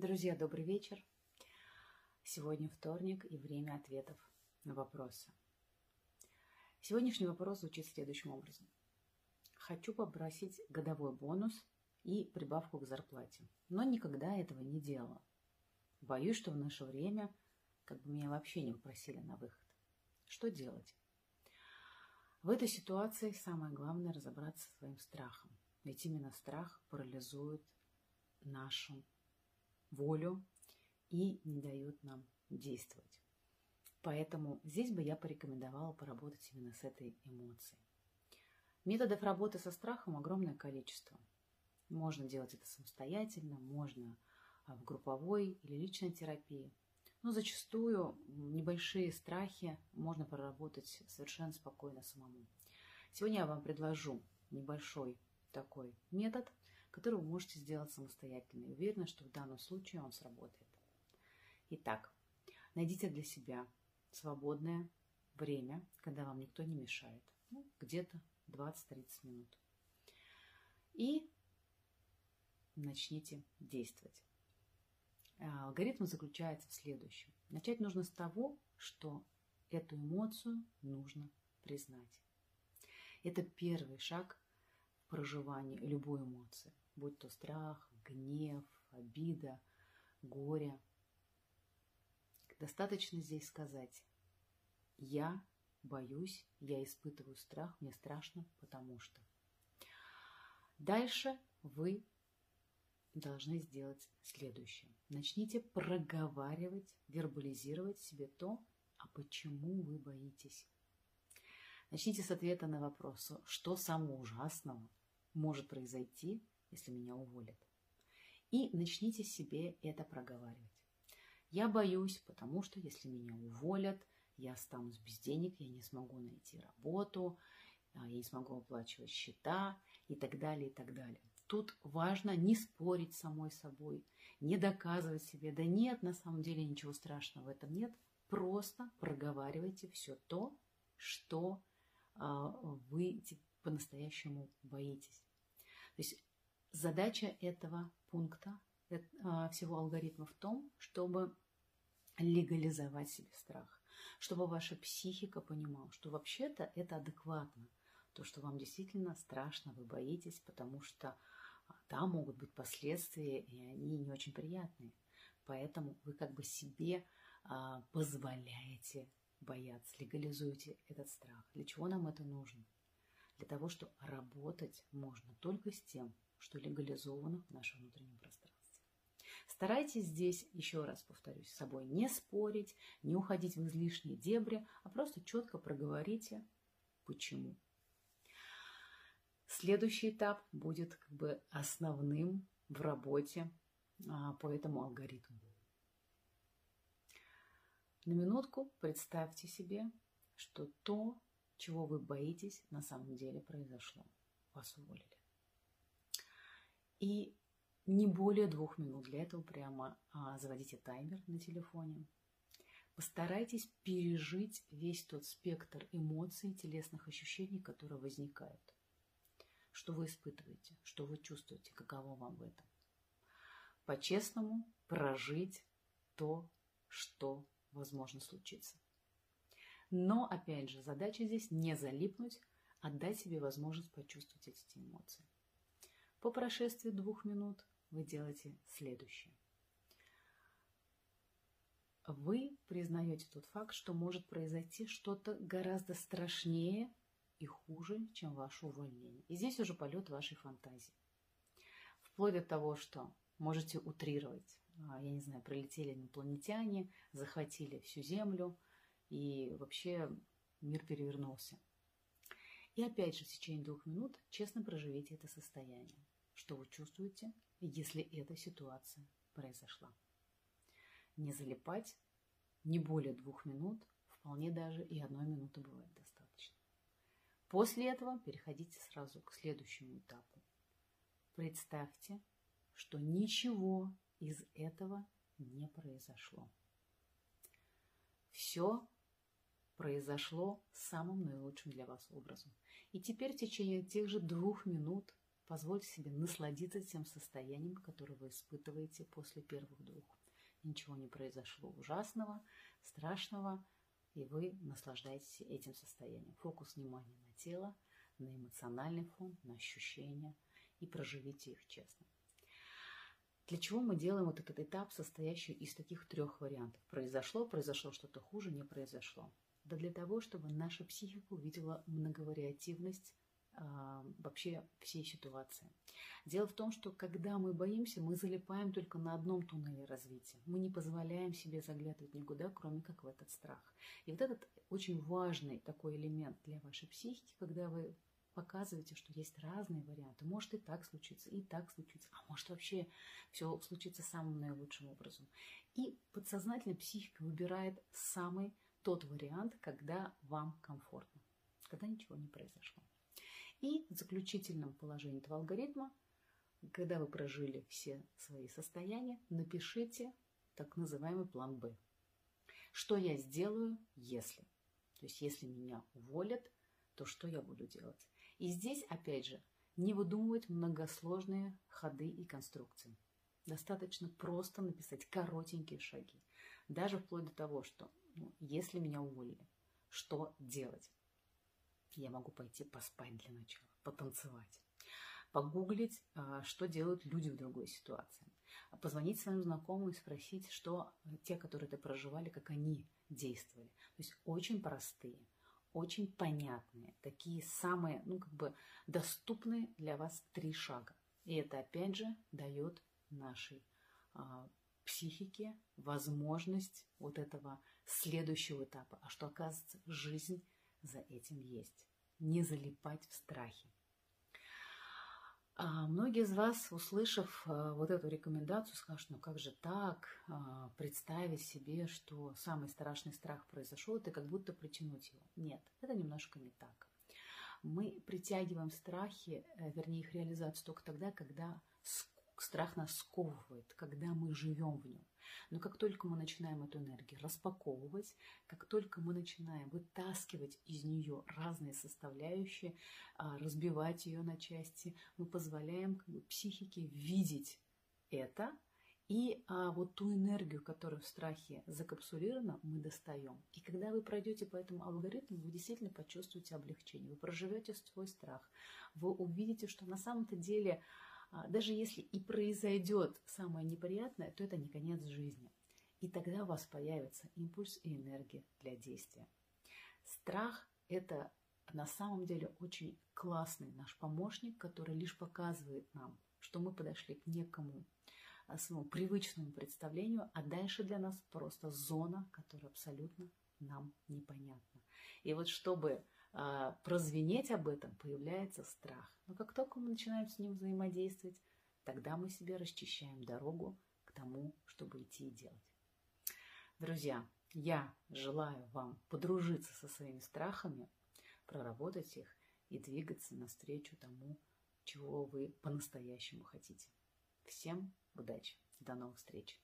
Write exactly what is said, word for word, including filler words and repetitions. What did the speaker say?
Друзья, добрый вечер. Сегодня вторник и время ответов на вопросы. Сегодняшний вопрос звучит следующим образом. Хочу попросить годовой бонус и прибавку к зарплате, но никогда этого не делала. Боюсь, что в наше время как бы меня вообще не попросили на выход. Что делать? В этой ситуации самое главное разобраться со своим страхом, ведь именно страх парализует нашу волю и не дает нам действовать. Поэтому здесь бы я порекомендовала поработать именно с этой эмоцией. Методов работы со страхом огромное количество. Можно делать это самостоятельно, можно в групповой или личной терапии. Но зачастую небольшие страхи можно проработать совершенно спокойно самому. Сегодня я вам предложу небольшой такой метод, который вы можете сделать самостоятельно. И уверена, что в данном случае он сработает. Итак, найдите для себя свободное время, когда вам никто не мешает. Ну, где-то двадцать-тридцать минут. И начните действовать. Алгоритм заключается в следующем. Начать нужно с того, что эту эмоцию нужно признать. Это первый шаг в проживании любой эмоции, будь то страх, гнев, обида, горе. Достаточно здесь сказать: я боюсь, я испытываю страх, мне страшно, потому что. Дальше вы должны сделать следующее. Начните проговаривать, вербализировать себе то, а почему вы боитесь. Начните с ответа на вопрос, что самого ужасного может произойти, если меня уволят. И начните себе это проговаривать. Я боюсь, потому что если меня уволят, я останусь без денег, я не смогу найти работу, я не смогу оплачивать счета и так далее, и так далее. Тут важно не спорить с самой собой, не доказывать себе, да нет, на самом деле ничего страшного в этом нет. Просто проговаривайте все то, что а, вы по-настоящему боитесь. То есть задача этого пункта, а, всего алгоритма в том, чтобы легализовать себе страх, чтобы ваша психика понимала, что вообще-то это адекватно. То, что вам действительно страшно, вы боитесь, потому что там могут быть последствия, и они не очень приятные. Поэтому вы как бы себе а, позволяете бояться, легализуете этот страх. Для чего нам это нужно? Для того, что работать можно только с тем, что легализовано в нашем внутреннем пространстве. Старайтесь здесь, еще раз повторюсь, с собой не спорить, не уходить в излишние дебри, а просто четко проговорите, почему. Следующий этап будет как бы основным в работе а, по этому алгоритму. На минутку представьте себе, что то, чего вы боитесь, на самом деле произошло. Вас уволили. И не более двух минут для этого прямо а, заводите таймер на телефоне. Постарайтесь пережить весь тот спектр эмоций, телесных ощущений, которые возникают. Что вы испытываете, что вы чувствуете, каково вам в этом. По-честному прожить то, что возможно случится. Но, опять же, задача здесь не залипнуть, а дать себе возможность почувствовать эти эмоции. По прошествии двух минут вы делаете следующее. Вы признаете тот факт, что может произойти что-то гораздо страшнее и хуже, чем ваше увольнение. И здесь уже полет вашей фантазии. Вплоть до того, что можете утрировать. Я не знаю, прилетели инопланетяне, захватили всю Землю, и вообще мир перевернулся. И опять же, в течение двух минут честно проживите это состояние. Что вы чувствуете, если эта ситуация произошла? Не залипать, не более двух минут, вполне даже и одной минуты бывает достаточно. После этого переходите сразу к следующему этапу. Представьте, что ничего из этого не произошло. Все произошло самым наилучшим для вас образом. И теперь в течение тех же двух минут Позвольте себе насладиться тем состоянием, которое вы испытываете после первых двух. Ничего не произошло ужасного, страшного, и вы наслаждаетесь этим состоянием. Фокус внимания на тело, на эмоциональный фон, на ощущения, и проживите их честно. Для чего мы делаем вот этот этап, состоящий из таких трех вариантов? Произошло, произошло что-то хуже, не произошло. Да для того, чтобы наша психика увидела многовариативность э, вообще всей ситуации. Дело в том, что когда мы боимся, мы залипаем только на одном туннеле развития. Мы не позволяем себе заглядывать никуда, кроме как в этот страх. И вот этот очень важный такой элемент для вашей психики, когда вы показываете, что есть разные варианты. Может и так случится, и так случится, а может вообще все случится самым наилучшим образом. И подсознательно психика выбирает самый тот вариант, когда вам комфортно, когда ничего не произошло. И в заключительном положении этого алгоритма, когда вы прожили все свои состояния, напишите так называемый план Б. Что я сделаю, если? То есть если меня уволят, то что я буду делать? И здесь, опять же, не выдумывать многосложные ходы и конструкции. Достаточно просто написать коротенькие шаги. Даже вплоть до того, что ну, если меня уволили, что делать? Я могу пойти поспать для начала, потанцевать, погуглить, что делают люди в другой ситуации, позвонить своим знакомым и спросить, что те, которые это проживали, как они действовали. То есть очень простые, очень понятные, такие самые, ну, как бы доступные для вас три шага. И это, опять же, дает нашей а, психике возможность вот этого следующего этапа. А что, оказывается, жизнь за этим есть. Не залипать в страхе. А многие из вас, услышав а, вот эту рекомендацию, скажут, ну как же так, а, представить себе, что самый страшный страх произошел, это как будто притянуть его. Нет, это немножко не так. Мы притягиваем страхи, вернее их реализацию только тогда, когда страх нас сковывает, когда мы живем в нем. Но как только мы начинаем эту энергию распаковывать, как только мы начинаем вытаскивать из нее разные составляющие, разбивать ее на части, мы позволяем как бы психике видеть это, и а, вот ту энергию, которая в страхе закапсулирована, мы достаем. И когда вы пройдете по этому алгоритму, вы действительно почувствуете облегчение, вы проживете свой страх, вы увидите, что на самом-то деле даже если и произойдет самое неприятное, то это не конец жизни. И тогда у вас появится импульс и энергия для действия. Страх – это на самом деле очень классный наш помощник, который лишь показывает нам, что мы подошли к некому своему привычному представлению, а дальше для нас просто зона, которая абсолютно нам непонятна. И вот чтобы прозвенеть об этом, появляется страх. Но как только мы начинаем с ним взаимодействовать, тогда мы себе расчищаем дорогу к тому, чтобы идти и делать. Друзья, я желаю вам подружиться со своими страхами, проработать их и двигаться навстречу тому, чего вы по-настоящему хотите. Всем удачи! До новых встреч!